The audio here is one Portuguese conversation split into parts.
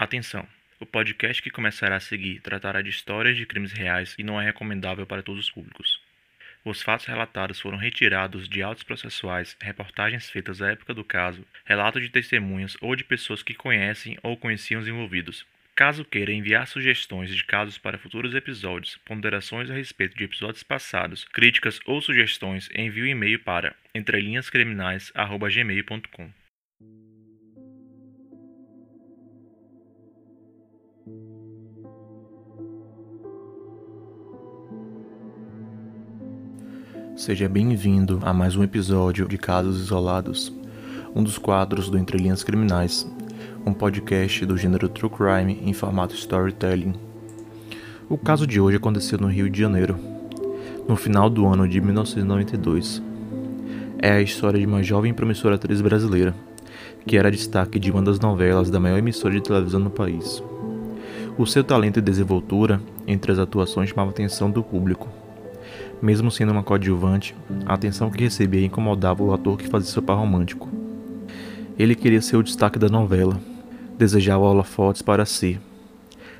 Atenção! O podcast que começará a seguir tratará de histórias de crimes reais e não é recomendável para todos os públicos. Os fatos relatados foram retirados de autos processuais, reportagens feitas à época do caso, relatos de testemunhas ou de pessoas que conhecem ou conheciam os envolvidos. Caso queira enviar sugestões de casos para futuros episódios, ponderações a respeito de episódios passados, críticas ou sugestões, envie um e-mail para entrelinhascriminais@gmail.com. Seja bem-vindo a mais um episódio de Casos Isolados, um dos quadros do Entre Linhas Criminais, um podcast do gênero True Crime em formato storytelling. O caso de hoje aconteceu no Rio de Janeiro, no final do ano de 1992. É a história de uma jovem e promissora atriz brasileira, que era destaque de uma das novelas da maior emissora de televisão no país. O seu talento e desenvoltura entre as atuações chamava a atenção do público. Mesmo sendo uma coadjuvante, a atenção que recebia incomodava o ator que fazia seu par romântico. Ele queria ser o destaque da novela, desejava holofotes para si.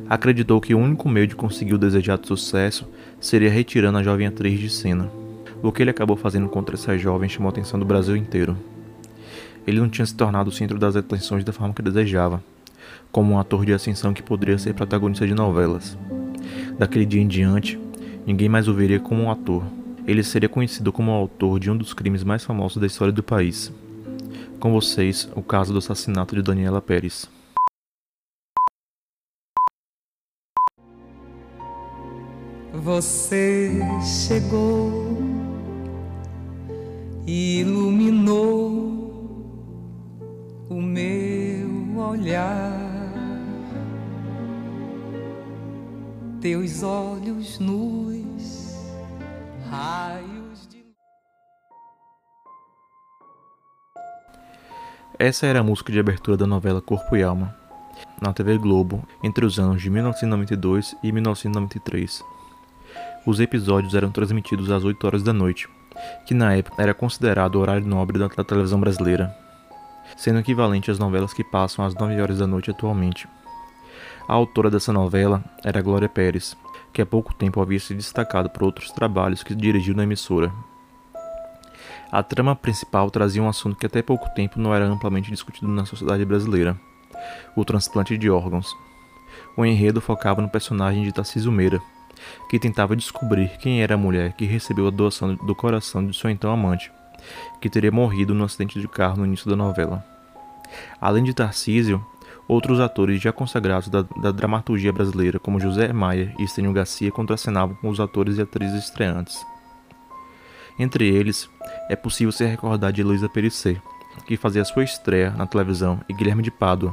Acreditou que o único meio de conseguir o desejado sucesso seria retirando a jovem atriz de cena. O que ele acabou fazendo contra essa jovem chamou a atenção do Brasil inteiro. Ele não tinha se tornado o centro das atenções da forma que desejava, como um ator de ascensão que poderia ser protagonista de novelas. Daquele dia em diante, ninguém mais o veria como um ator. Ele seria conhecido como o autor de um dos crimes mais famosos da história do país. Com vocês, o caso do assassinato de Daniela Pérez. Você chegou, iluminou o meu olhar. Teus olhos nus, raios de... Essa era a música de abertura da novela Corpo e Alma, na TV Globo, entre os anos de 1992 e 1993. Os episódios eram transmitidos às 8 horas da noite, que na época era considerado o horário nobre da televisão brasileira, sendo equivalente às novelas que passam às 9 horas da noite atualmente. A autora dessa novela era Glória Pérez, que há pouco tempo havia se destacado por outros trabalhos que dirigiu na emissora. A trama principal trazia um assunto que até pouco tempo não era amplamente discutido na sociedade brasileira, o transplante de órgãos. O enredo focava no personagem de Tarcísio Meira, que tentava descobrir quem era a mulher que recebeu a doação do coração de sua então amante, que teria morrido num acidente de carro no início da novela. Além de Tarcísio, outros atores já consagrados da dramaturgia brasileira, como José Mayer e Estênio Garcia, contracenavam com os atores e atrizes estreantes. Entre eles, é possível se recordar de Luisa Perissé, que fazia sua estreia na televisão, e Guilherme de Pádua,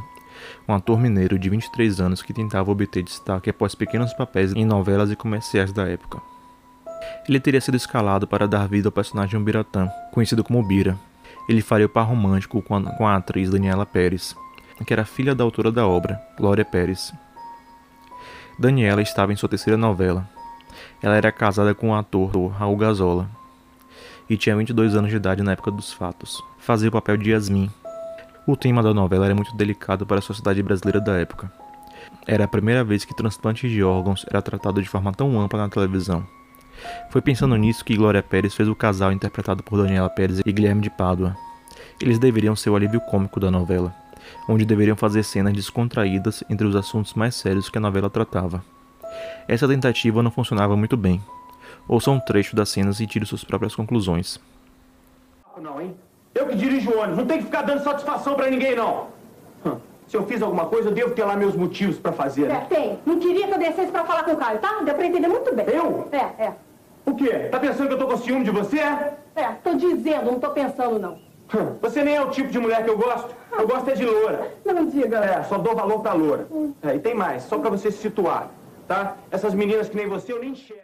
um ator mineiro de 23 anos que tentava obter destaque após pequenos papéis em novelas e comerciais da época. Ele teria sido escalado para dar vida ao personagem Biratã, conhecido como Bira. Ele faria o par romântico com a atriz Daniela Pérez, que era filha da autora da obra, Glória Pérez. Daniela estava em sua terceira novela. Ela era casada com o ator Raul Gazola e tinha 22 anos de idade na época dos fatos. Fazia o papel de Yasmin. O tema da novela era muito delicado para a sociedade brasileira da época. Era a primeira vez que transplante de órgãos era tratado de forma tão ampla na televisão. Foi pensando nisso que Glória Pérez fez o casal interpretado por Daniela Pérez e Guilherme de Pádua. Eles deveriam ser o alívio cômico da novela, onde deveriam fazer cenas descontraídas entre os assuntos mais sérios que a novela tratava. Essa tentativa não funcionava muito bem. Ouça um trecho das cenas e tire suas próprias conclusões. Não, hein? Eu que dirijo o ônibus, não tem que ficar dando satisfação pra ninguém, não. Se eu fiz alguma coisa, eu devo ter lá meus motivos pra fazer, né? É, tem. Não queria que eu descesse pra falar com o Caio, tá? Deu pra entender muito bem. Eu? É. O quê? Tá pensando que eu tô com ciúme de você, é? É, tô dizendo, não tô pensando, não. Você nem é o tipo de mulher que eu gosto. Eu gosto é de loura. Não diga. É, só dou valor pra loura. E tem mais, só pra você se situar, tá? Essas meninas que nem você, eu nem enxergo.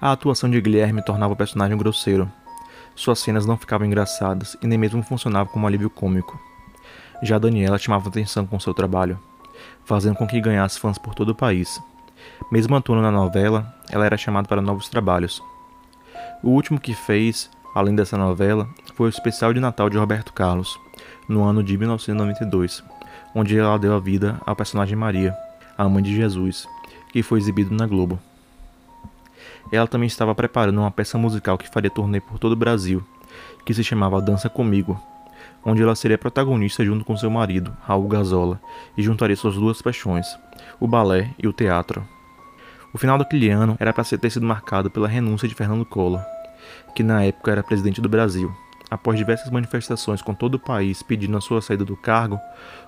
A atuação de Guilherme tornava o personagem grosseiro. Suas cenas não ficavam engraçadas e nem mesmo funcionavam como um alívio cômico. Já Daniela chamava atenção com seu trabalho, fazendo com que ganhasse fãs por todo o país. Mesmo atuando na novela, ela era chamada para novos trabalhos. O último que fez, além dessa novela, foi o especial de Natal de Roberto Carlos, no ano de 1992, onde ela deu a vida ao personagem Maria, a mãe de Jesus, que foi exibido na Globo. Ela também estava preparando uma peça musical que faria turnê por todo o Brasil, que se chamava Dança Comigo, onde ela seria protagonista junto com seu marido, Raul Gazola, e juntaria suas duas paixões, o balé e o teatro. O final daquele ano era para ter sido marcado pela renúncia de Fernando Collor, que na época era presidente do Brasil. Após diversas manifestações com todo o país pedindo a sua saída do cargo,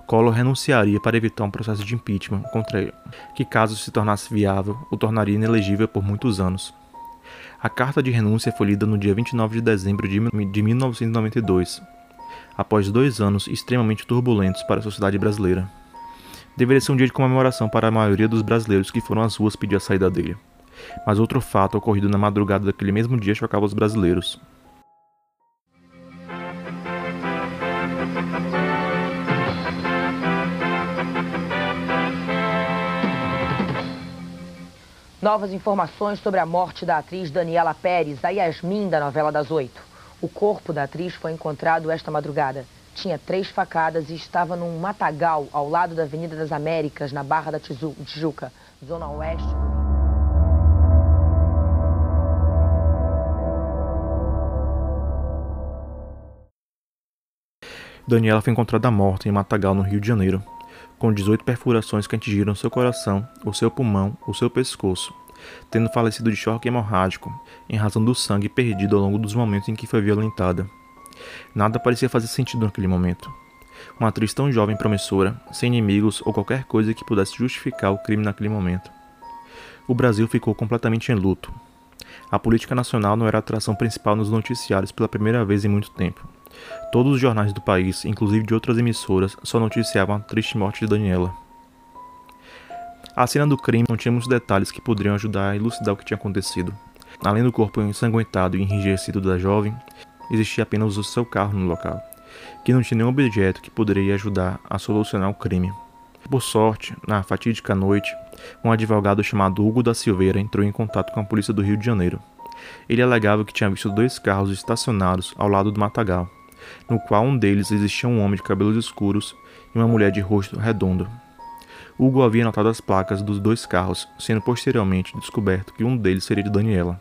Collor renunciaria para evitar um processo de impeachment contra ele, que caso se tornasse viável, o tornaria inelegível por muitos anos. A carta de renúncia foi lida no dia 29 de dezembro de 1992, após 2 anos extremamente turbulentos para a sociedade brasileira. Deveria ser um dia de comemoração para a maioria dos brasileiros que foram às ruas pedir a saída dele. Mas outro fato ocorrido na madrugada daquele mesmo dia chocava os brasileiros. Novas informações sobre a morte da atriz Daniela Pérez, a Yasmin da novela das 8. O corpo da atriz foi encontrado esta madrugada. Tinha 3 facadas e estava num matagal ao lado da Avenida das Américas, na Barra da Tijuca, zona oeste. Daniela foi encontrada morta em matagal, no Rio de Janeiro, com 18 perfurações que atingiram seu coração, o seu pulmão, o seu pescoço, tendo falecido de choque hemorrágico, em razão do sangue perdido ao longo dos momentos em que foi violentada. Nada parecia fazer sentido naquele momento. Uma atriz tão jovem e promissora, sem inimigos ou qualquer coisa que pudesse justificar o crime naquele momento. O Brasil ficou completamente em luto. A política nacional não era a atração principal nos noticiários pela primeira vez em muito tempo. Todos os jornais do país, inclusive de outras emissoras, só noticiavam a triste morte de Daniela. A cena do crime não tinha muitos detalhes que poderiam ajudar a elucidar o que tinha acontecido. Além do corpo ensanguentado e enrijecido da jovem, existia apenas o seu carro no local, que não tinha nenhum objeto que poderia ajudar a solucionar o crime. Por sorte, na fatídica noite, um advogado chamado Hugo da Silveira entrou em contato com a polícia do Rio de Janeiro. Ele alegava que tinha visto 2 carros estacionados ao lado do matagal, no qual um deles existia um homem de cabelos escuros e uma mulher de rosto redondo. Hugo havia anotado as placas dos 2 carros, sendo posteriormente descoberto que um deles seria de Daniela.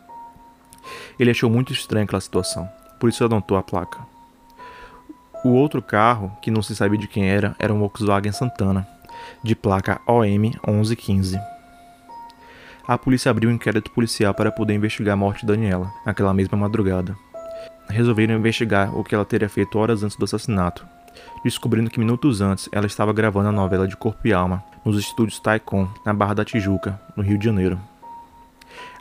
Ele achou muito estranha aquela situação, por isso anotou a placa. O outro carro, que não se sabia de quem era, era um Volkswagen Santana, de placa OM 1115. A polícia abriu um inquérito policial para poder investigar a morte de Daniela naquela mesma madrugada. Resolveram investigar o que ela teria feito horas antes do assassinato, descobrindo que minutos antes ela estava gravando a novela de Corpo e Alma, nos estúdios Taikon, na Barra da Tijuca, no Rio de Janeiro.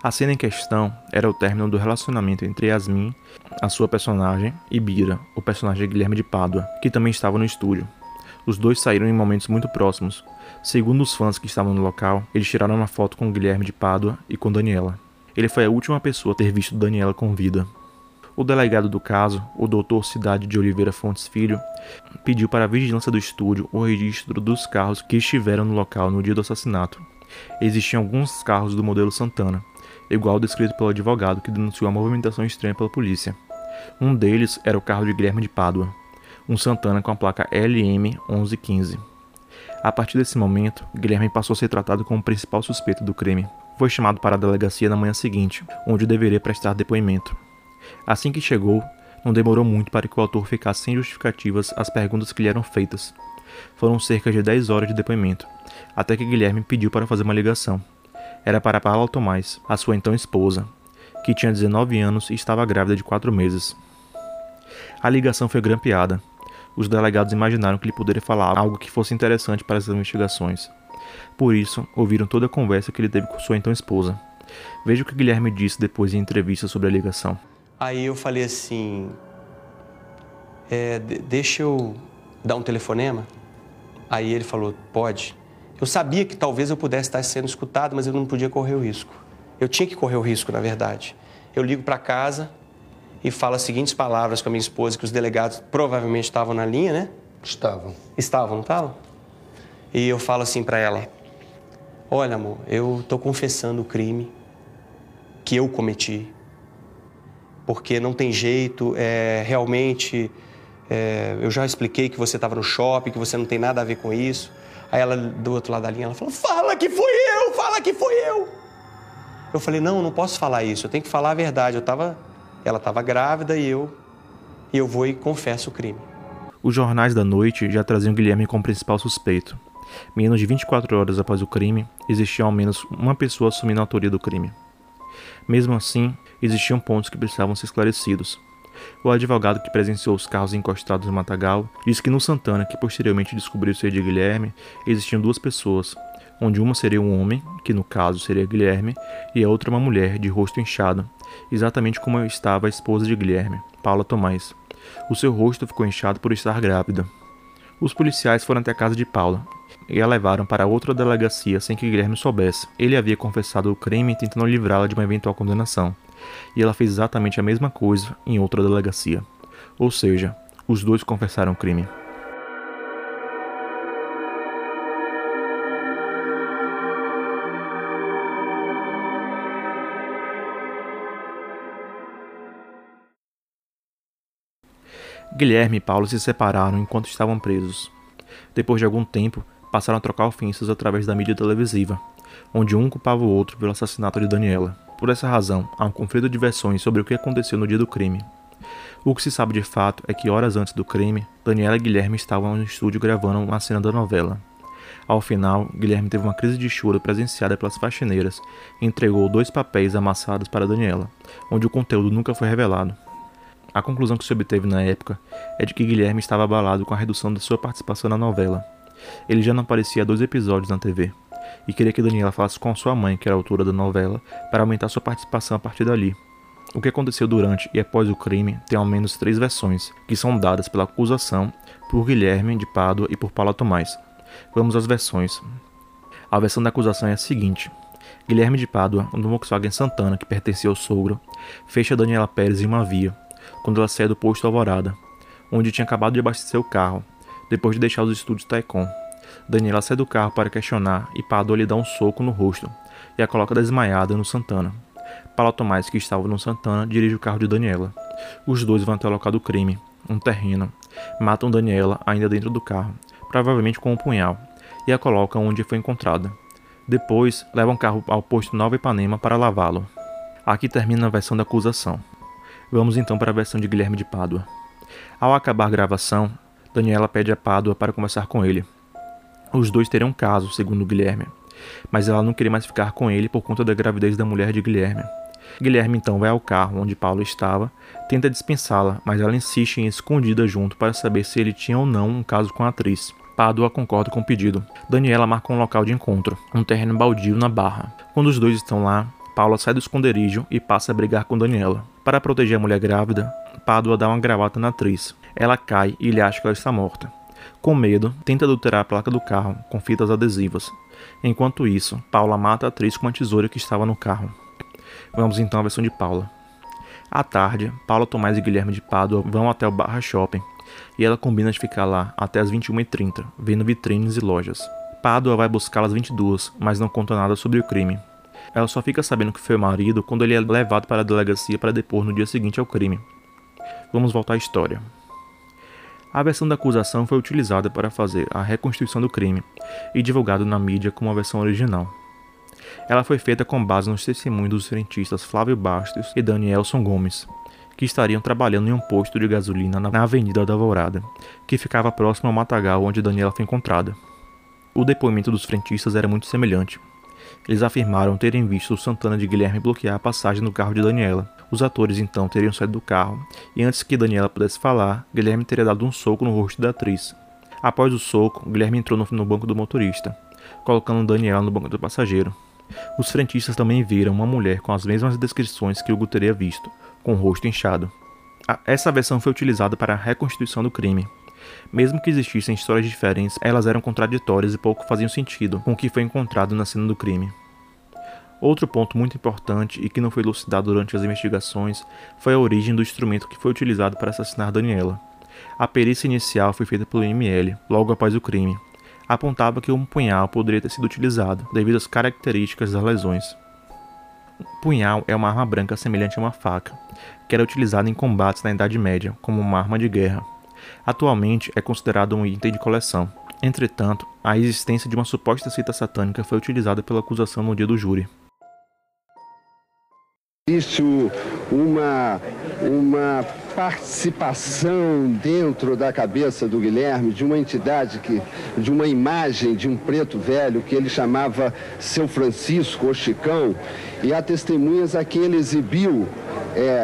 A cena em questão era o término do relacionamento entre Yasmin, a sua personagem, e Bira, o personagem Guilherme de Pádua, que também estava no estúdio. Os dois saíram em momentos muito próximos. Segundo os fãs que estavam no local, eles tiraram uma foto com Guilherme de Pádua e com Daniela. Ele foi a última pessoa a ter visto Daniela com vida. O delegado do caso, o doutor Cidade de Oliveira Fontes Filho, pediu para a vigilância do estúdio o registro dos carros que estiveram no local no dia do assassinato. Existiam alguns carros do modelo Santana, igual ao descrito pelo advogado que denunciou a movimentação estranha pela polícia. Um deles era o carro de Guilherme de Pádua, um Santana com a placa LM 1115. A partir desse momento, Guilherme passou a ser tratado como o principal suspeito do crime. Foi chamado para a delegacia na manhã seguinte, onde deveria prestar depoimento. Assim que chegou, não demorou muito para que o autor ficasse sem justificativas às perguntas que lhe eram feitas. Foram cerca de 10 horas de depoimento, até que Guilherme pediu para fazer uma ligação. Era para Paula Thomaz, a sua então esposa, que tinha 19 anos e estava grávida de 4 meses. A ligação foi grampeada. Os delegados imaginaram que ele poderia falar algo que fosse interessante para as investigações. Por isso, ouviram toda a conversa que ele teve com sua então esposa. Veja o que Guilherme disse depois em entrevista sobre a ligação. Aí eu falei assim, deixa eu dar um telefonema? Aí ele falou, pode. Eu sabia que talvez eu pudesse estar sendo escutado, mas eu não podia correr o risco. Eu tinha que correr o risco, na verdade. Eu ligo para casa e falo as seguintes palavras com a minha esposa, que os delegados provavelmente estavam na linha, né? Estavam. Estavam, não estavam? E eu falo assim para ela, olha, amor, eu tô confessando o crime que eu cometi. Porque não tem jeito, realmente eu já expliquei que você estava no shopping, que você não tem nada a ver com isso. Aí ela, do outro lado da linha, ela falou, fala que fui eu, fala que fui eu. Eu falei, não, não posso falar isso, eu tenho que falar a verdade. Ela estava grávida e eu vou e confesso o crime. Os jornais da noite já traziam Guilherme como principal suspeito. Menos de 24 horas após o crime, existia ao menos uma pessoa assumindo a autoria do crime. Mesmo assim, existiam pontos que precisavam ser esclarecidos. O advogado que presenciou os carros encostados no matagal disse que no Santana, que posteriormente descobriu ser de Guilherme, existiam duas pessoas, onde uma seria um homem, que no caso seria Guilherme, e a outra uma mulher de rosto inchado, exatamente como estava a esposa de Guilherme, Paula Thomaz. O seu rosto ficou inchado por estar grávida. Os policiais foram até a casa de Paula e a levaram para outra delegacia sem que Guilherme soubesse. Ele havia confessado o crime tentando livrá-la de uma eventual condenação. E ela fez exatamente a mesma coisa em outra delegacia. Ou seja, os dois confessaram o crime. Guilherme e Paulo se separaram enquanto estavam presos. Depois de algum tempo, passaram a trocar ofensas através da mídia televisiva, onde um culpava o outro pelo assassinato de Daniela. Por essa razão, há um conflito de versões sobre o que aconteceu no dia do crime. O que se sabe de fato é que horas antes do crime, Daniela e Guilherme estavam no estúdio gravando uma cena da novela. Ao final, Guilherme teve uma crise de choro presenciada pelas faxineiras e entregou 2 papéis amassados para Daniela, onde o conteúdo nunca foi revelado. A conclusão que se obteve na época é de que Guilherme estava abalado com a redução da sua participação na novela. Ele já não aparecia há 2 episódios na TV, e queria que Daniela falasse com sua mãe, que era autora da novela, para aumentar sua participação a partir dali. O que aconteceu durante e após o crime tem ao menos 3 versões, que são dadas pela acusação, por Guilherme de Pádua e por Paula Thomaz. Vamos às versões. A versão da acusação é a seguinte. Guilherme de Pádua, um Volkswagen Santana que pertencia ao sogro, fecha Daniela Pérez em uma via, quando ela sai do posto Alvorada, onde tinha acabado de abastecer o carro, depois de deixar os estúdios Taekon. Daniela sai do carro para questionar e Pádua lhe dá um soco no rosto e a coloca desmaiada no Santana. Paula Thomaz, que estava no Santana, dirige o carro de Daniela. Os dois vão até o local do crime, um terreno. Matam Daniela ainda dentro do carro, provavelmente com um punhal, e a colocam onde foi encontrada. Depois, levam o carro ao posto Nova Ipanema para lavá-lo. Aqui termina a versão da acusação. Vamos então para a versão de Guilherme de Pádua. Ao acabar a gravação, Daniela pede a Pádua para conversar com ele. Os dois teriam um caso, segundo Guilherme, mas ela não queria mais ficar com ele por conta da gravidez da mulher de Guilherme. Guilherme então vai ao carro onde Paula estava, tenta dispensá-la, mas ela insiste em ir escondida junto para saber se ele tinha ou não um caso com a atriz. Pádua concorda com o pedido. Daniela marca um local de encontro, um terreno baldio na Barra. Quando os dois estão lá, Paula sai do esconderijo e passa a brigar com Daniela. Para proteger a mulher grávida, Pádua dá uma gravata na atriz. Ela cai e ele acha que ela está morta. Com medo, tenta adulterar a placa do carro com fitas adesivas. Enquanto isso, Paula mata a atriz com uma tesoura que estava no carro. Vamos então à versão de Paula. À tarde, Paula Thomaz e Guilherme de Pádua vão até o Barra Shopping e ela combina de ficar lá até as 21h30, vendo vitrines e lojas. Pádua vai buscá-la às 22h, mas não conta nada sobre o crime. Ela só fica sabendo que foi o marido quando ele é levado para a delegacia para depor no dia seguinte ao crime. Vamos voltar à história. A versão da acusação foi utilizada para fazer a reconstituição do crime e divulgada na mídia como a versão original. Ela foi feita com base nos testemunhos dos frentistas Flávio Bastos e Danielson Gomes, que estariam trabalhando em um posto de gasolina na Avenida da Alvorada, que ficava próximo ao matagal onde Daniela foi encontrada. O depoimento dos frentistas era muito semelhante. Eles afirmaram terem visto o Santana de Guilherme bloquear a passagem do carro de Daniela. Os atores então teriam saído do carro, e antes que Daniela pudesse falar, Guilherme teria dado um soco no rosto da atriz. Após o soco, Guilherme entrou no banco do motorista, colocando Daniela no banco do passageiro. Os frentistas também viram uma mulher com as mesmas descrições que Hugo teria visto, com o rosto inchado. Essa versão foi utilizada para a reconstituição do crime. Mesmo que existissem histórias diferentes, elas eram contraditórias e pouco faziam sentido com o que foi encontrado na cena do crime. Outro ponto muito importante e que não foi elucidado durante as investigações foi a origem do instrumento que foi utilizado para assassinar Daniela. A perícia inicial foi feita pelo IML, logo após o crime. Apontava que um punhal poderia ter sido utilizado, devido às características das lesões. O punhal é uma arma branca semelhante a uma faca, que era utilizada em combates na Idade Média como uma arma de guerra. Atualmente é considerado um item de coleção. Entretanto, a existência de uma suposta cita satânica foi utilizada pela acusação no dia do júri. Isso, uma participação dentro da cabeça do Guilherme de uma entidade, de uma imagem de um preto velho que ele chamava Seu Francisco ou Chicão, e há testemunhas a que ele exibiu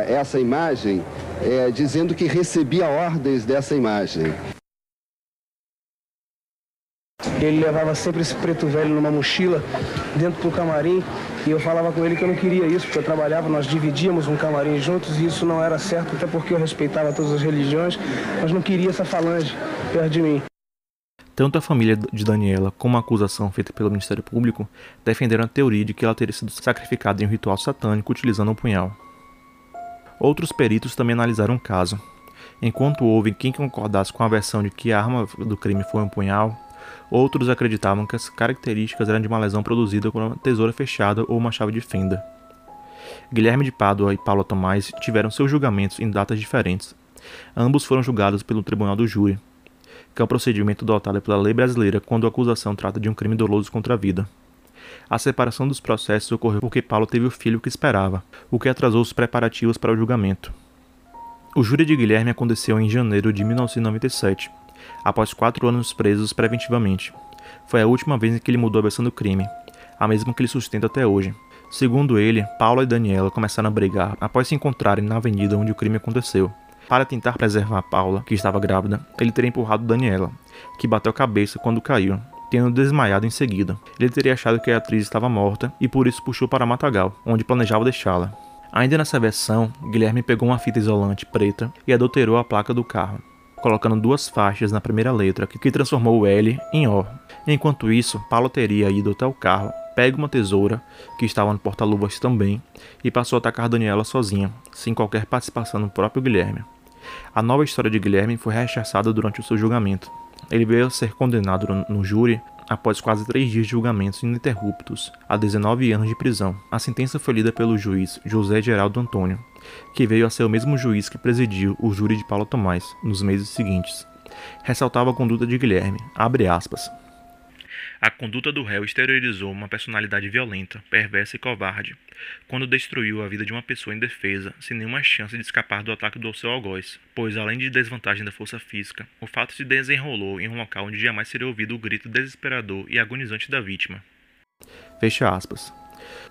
essa imagem, dizendo que recebia ordens dessa imagem. Ele levava sempre esse preto velho numa mochila dentro do camarim e eu falava com ele que eu não queria isso, porque eu trabalhava, nós dividíamos um camarim juntos e isso não era certo, até porque eu respeitava todas as religiões, mas não queria essa falange perto de mim. Tanto a família de Daniela como a acusação feita pelo Ministério Público defenderam a teoria de que ela teria sido sacrificada em um ritual satânico utilizando um punhal. Outros peritos também analisaram o caso. Enquanto houve quem concordasse com a versão de que a arma do crime foi um punhal, outros acreditavam que as características eram de uma lesão produzida por uma tesoura fechada ou uma chave de fenda. Guilherme de Pádua e Paula Thomaz tiveram seus julgamentos em datas diferentes. Ambos foram julgados pelo Tribunal do Júri, que é um procedimento adotado pela lei brasileira quando a acusação trata de um crime doloso contra a vida. A separação dos processos ocorreu porque Paula teve o filho que esperava, o que atrasou os preparativos para o julgamento. O júri de Guilherme aconteceu em janeiro de 1997. Após 4 anos presos preventivamente. Foi a última vez em que ele mudou a versão do crime, a mesma que ele sustenta até hoje. Segundo ele, Paula e Daniela começaram a brigar após se encontrarem na avenida onde o crime aconteceu. Para tentar preservar Paula, que estava grávida, ele teria empurrado Daniela, que bateu a cabeça quando caiu, tendo desmaiado em seguida. Ele teria achado que a atriz estava morta e por isso puxou para Matagal, onde planejava deixá-la. Ainda nessa versão, Guilherme pegou uma fita isolante preta e adulterou a placa do carro, colocando 2 faixas na primeira letra, que transformou o L em O. Enquanto isso, Paulo teria ido até o carro, pega uma tesoura, que estava no porta-luvas também, e passou a atacar Daniela sozinha, sem qualquer participação do próprio Guilherme. A nova história de Guilherme foi rechaçada durante o seu julgamento. Ele veio a ser condenado no júri após quase 3 dias de julgamentos ininterruptos, a 19 anos de prisão. A sentença foi lida pelo juiz José Geraldo Antônio, que veio a ser o mesmo juiz que presidiu o júri de Paula Thomaz nos meses seguintes. Ressaltava a conduta de Guilherme, abre aspas. A conduta do réu exteriorizou uma personalidade violenta, perversa e covarde, quando destruiu a vida de uma pessoa indefesa, sem nenhuma chance de escapar do ataque do seu algoz, pois além de desvantagem da força física, o fato se desenrolou em um local onde jamais seria ouvido o grito desesperador e agonizante da vítima. Fecha aspas.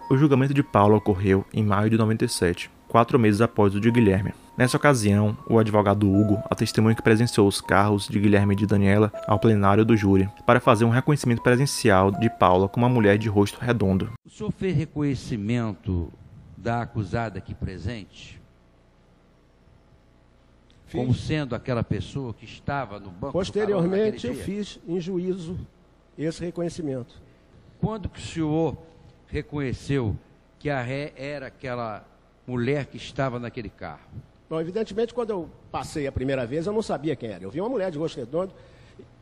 O julgamento de Paula ocorreu em maio de 97, 4 meses após o de Guilherme. Nessa ocasião, o advogado Hugo, a testemunha que presenciou os carros de Guilherme e de Daniela ao plenário do júri, para fazer um reconhecimento presencial de Paula como uma mulher de rosto redondo. O senhor fez reconhecimento da acusada aqui presente? Fiz. Como sendo aquela pessoa que estava no banco? Posteriormente, eu fiz em juízo esse reconhecimento. Quando que o senhor reconheceu que a ré era aquela mulher que estava naquele carro? Bom, evidentemente, quando eu passei a primeira vez, eu não sabia quem era. Eu vi uma mulher de rosto redondo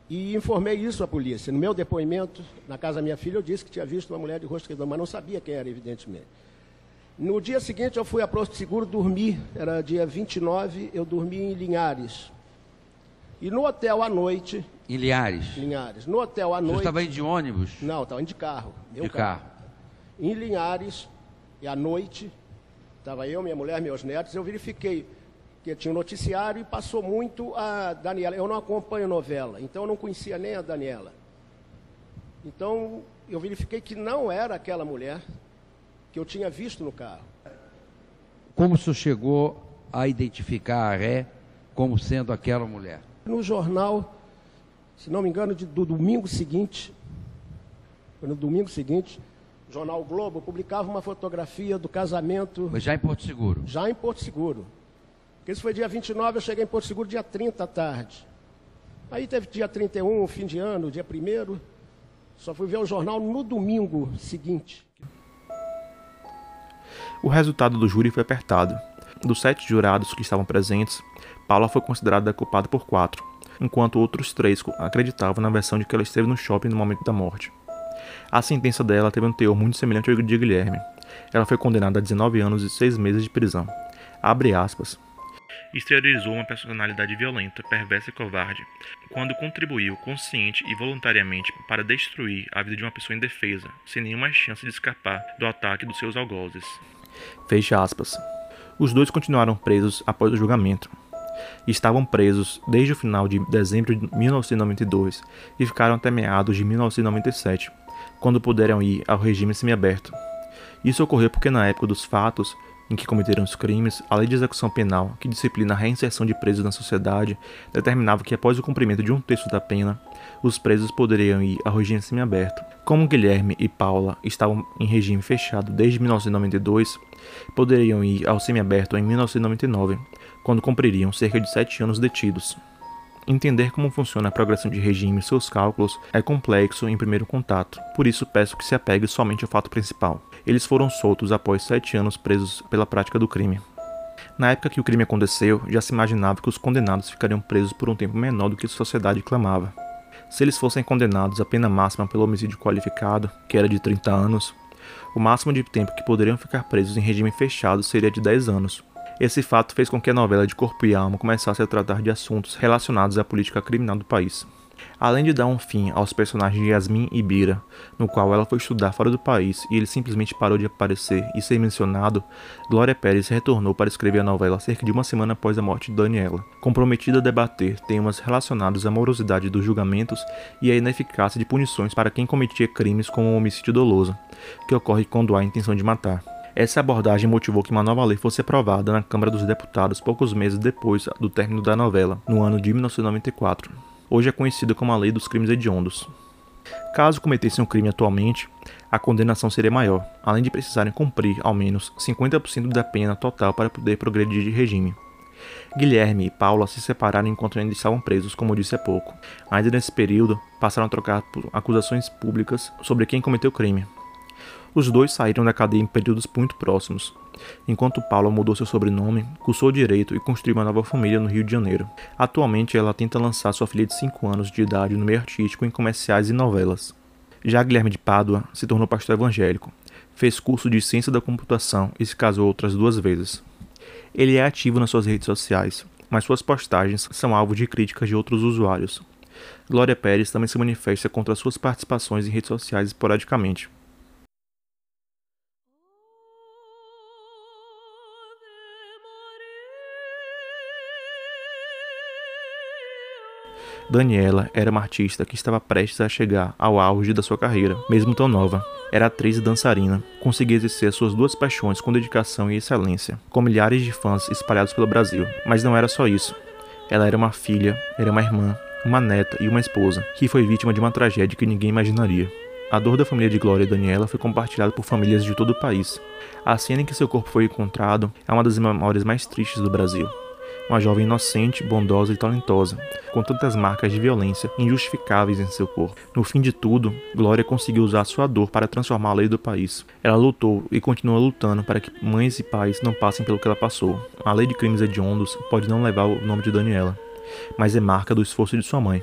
e informei isso à polícia. No meu depoimento, na casa da minha filha, eu disse que tinha visto uma mulher de rosto redondo, mas não sabia quem era, evidentemente. No dia seguinte, eu fui à Porto Seguro dormir. Era dia 29, eu dormi em Linhares. E no hotel à noite... Em Linhares? Linhares. No hotel à noite... Você estava indo de ônibus? Não, estava indo de carro. De carro. Em Linhares, e à noite... Estava eu, minha mulher, meus netos, eu verifiquei que tinha um noticiário e passou muito a Daniela. Eu não acompanho novela, então eu não conhecia nem a Daniela. Então, eu verifiquei que não era aquela mulher que eu tinha visto no carro. Como o senhor chegou a identificar a ré como sendo aquela mulher? No jornal, se não me engano, do domingo seguinte, foi no domingo seguinte... O jornal Globo publicava uma fotografia do casamento... Mas já em Porto Seguro? Já em Porto Seguro. Porque isso foi dia 29, eu cheguei em Porto Seguro dia 30 à tarde. Aí teve dia 31, fim de ano, dia 1º. Só fui ver o jornal no domingo seguinte. O resultado do júri foi apertado. Dos 7 jurados que estavam presentes, Paula foi considerada culpada por 4, enquanto outros 3 acreditavam na versão de que ela esteve no shopping no momento da morte. A sentença dela teve um teor muito semelhante ao de Guilherme. Ela foi condenada a 19 anos e 6 meses de prisão. Abre aspas. exteriorizou uma personalidade violenta, perversa e covarde, quando contribuiu consciente e voluntariamente para destruir a vida de uma pessoa indefesa, sem nenhuma chance de escapar do ataque dos seus algozes. Fecha aspas. Os dois continuaram presos após o julgamento. Estavam presos desde o final de dezembro de 1992 e ficaram até meados de 1997, quando puderam ir ao regime semiaberto. Isso ocorreu porque na época dos fatos em que cometeram os crimes, a lei de execução penal, que disciplina a reinserção de presos na sociedade, determinava que após o cumprimento de 1/3 da pena, os presos poderiam ir ao regime semiaberto. Como Guilherme e Paula estavam em regime fechado desde 1992, poderiam ir ao semiaberto em 1999, quando cumpririam cerca de 7 anos detidos. Entender como funciona a progressão de regime e seus cálculos é complexo em primeiro contato, por isso peço que se apegue somente ao fato principal. Eles foram soltos após 7 anos presos pela prática do crime. Na época que o crime aconteceu, já se imaginava que os condenados ficariam presos por um tempo menor do que a sociedade clamava. Se eles fossem condenados à pena máxima pelo homicídio qualificado, que era de 30 anos, o máximo de tempo que poderiam ficar presos em regime fechado seria de 10 anos. Esse fato fez com que a novela de Corpo e Alma começasse a tratar de assuntos relacionados à política criminal do país. Além de dar um fim aos personagens de Yasmin e Bira, no qual ela foi estudar fora do país e ele simplesmente parou de aparecer e ser mencionado, Glória Pérez retornou para escrever a novela cerca de uma semana após a morte de Daniela, comprometida a debater temas relacionados à morosidade dos julgamentos e à ineficácia de punições para quem cometia crimes como o homicídio doloso, que ocorre quando há intenção de matar. Essa abordagem motivou que uma nova lei fosse aprovada na Câmara dos Deputados poucos meses depois do término da novela, no ano de 1994. Hoje é conhecida como a Lei dos Crimes Hediondos. Caso cometessem um crime atualmente, a condenação seria maior, além de precisarem cumprir ao menos 50% da pena total para poder progredir de regime. Guilherme e Paula se separaram enquanto ainda estavam presos, como eu disse há pouco. Ainda nesse período, passaram a trocar por acusações públicas sobre quem cometeu o crime. Os dois saíram da cadeia em períodos muito próximos. Enquanto Paula mudou seu sobrenome, cursou direito e construiu uma nova família no Rio de Janeiro. Atualmente, ela tenta lançar sua filha de 5 anos de idade no meio artístico em comerciais e novelas. Já Guilherme de Pádua se tornou pastor evangélico, fez curso de ciência da computação e se casou outras 2 vezes. Ele é ativo nas suas redes sociais, mas suas postagens são alvo de críticas de outros usuários. Glória Pérez também se manifesta contra suas participações em redes sociais esporadicamente. Daniela era uma artista que estava prestes a chegar ao auge da sua carreira, mesmo tão nova. Era atriz e dançarina, conseguia exercer suas 2 paixões com dedicação e excelência, com milhares de fãs espalhados pelo Brasil. Mas não era só isso. Ela era uma filha, era uma irmã, uma neta e uma esposa, que foi vítima de uma tragédia que ninguém imaginaria. A dor da família de Glória e Daniela foi compartilhada por famílias de todo o país. A cena em que seu corpo foi encontrado é uma das memórias mais tristes do Brasil. Uma jovem inocente, bondosa e talentosa, com tantas marcas de violência injustificáveis em seu corpo. No fim de tudo, Glória conseguiu usar sua dor para transformar a lei do país. Ela lutou e continua lutando para que mães e pais não passem pelo que ela passou. A lei de crimes hediondos pode não levar o nome de Daniela, mas é marca do esforço de sua mãe,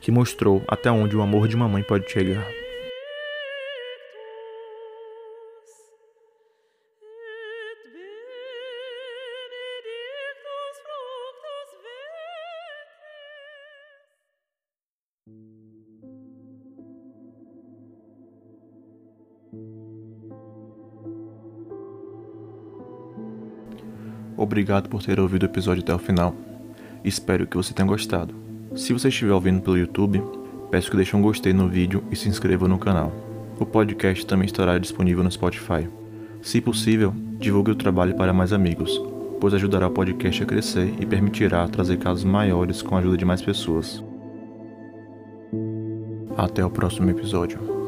que mostrou até onde o amor de uma mãe pode chegar. Obrigado por ter ouvido o episódio até o final. Espero que você tenha gostado. Se você estiver ouvindo pelo YouTube, peço que deixe um gostei no vídeo e se inscreva no canal. O podcast também estará disponível no Spotify. Se possível, divulgue o trabalho para mais amigos, pois ajudará o podcast a crescer e permitirá trazer casos maiores com a ajuda de mais pessoas. Até o próximo episódio.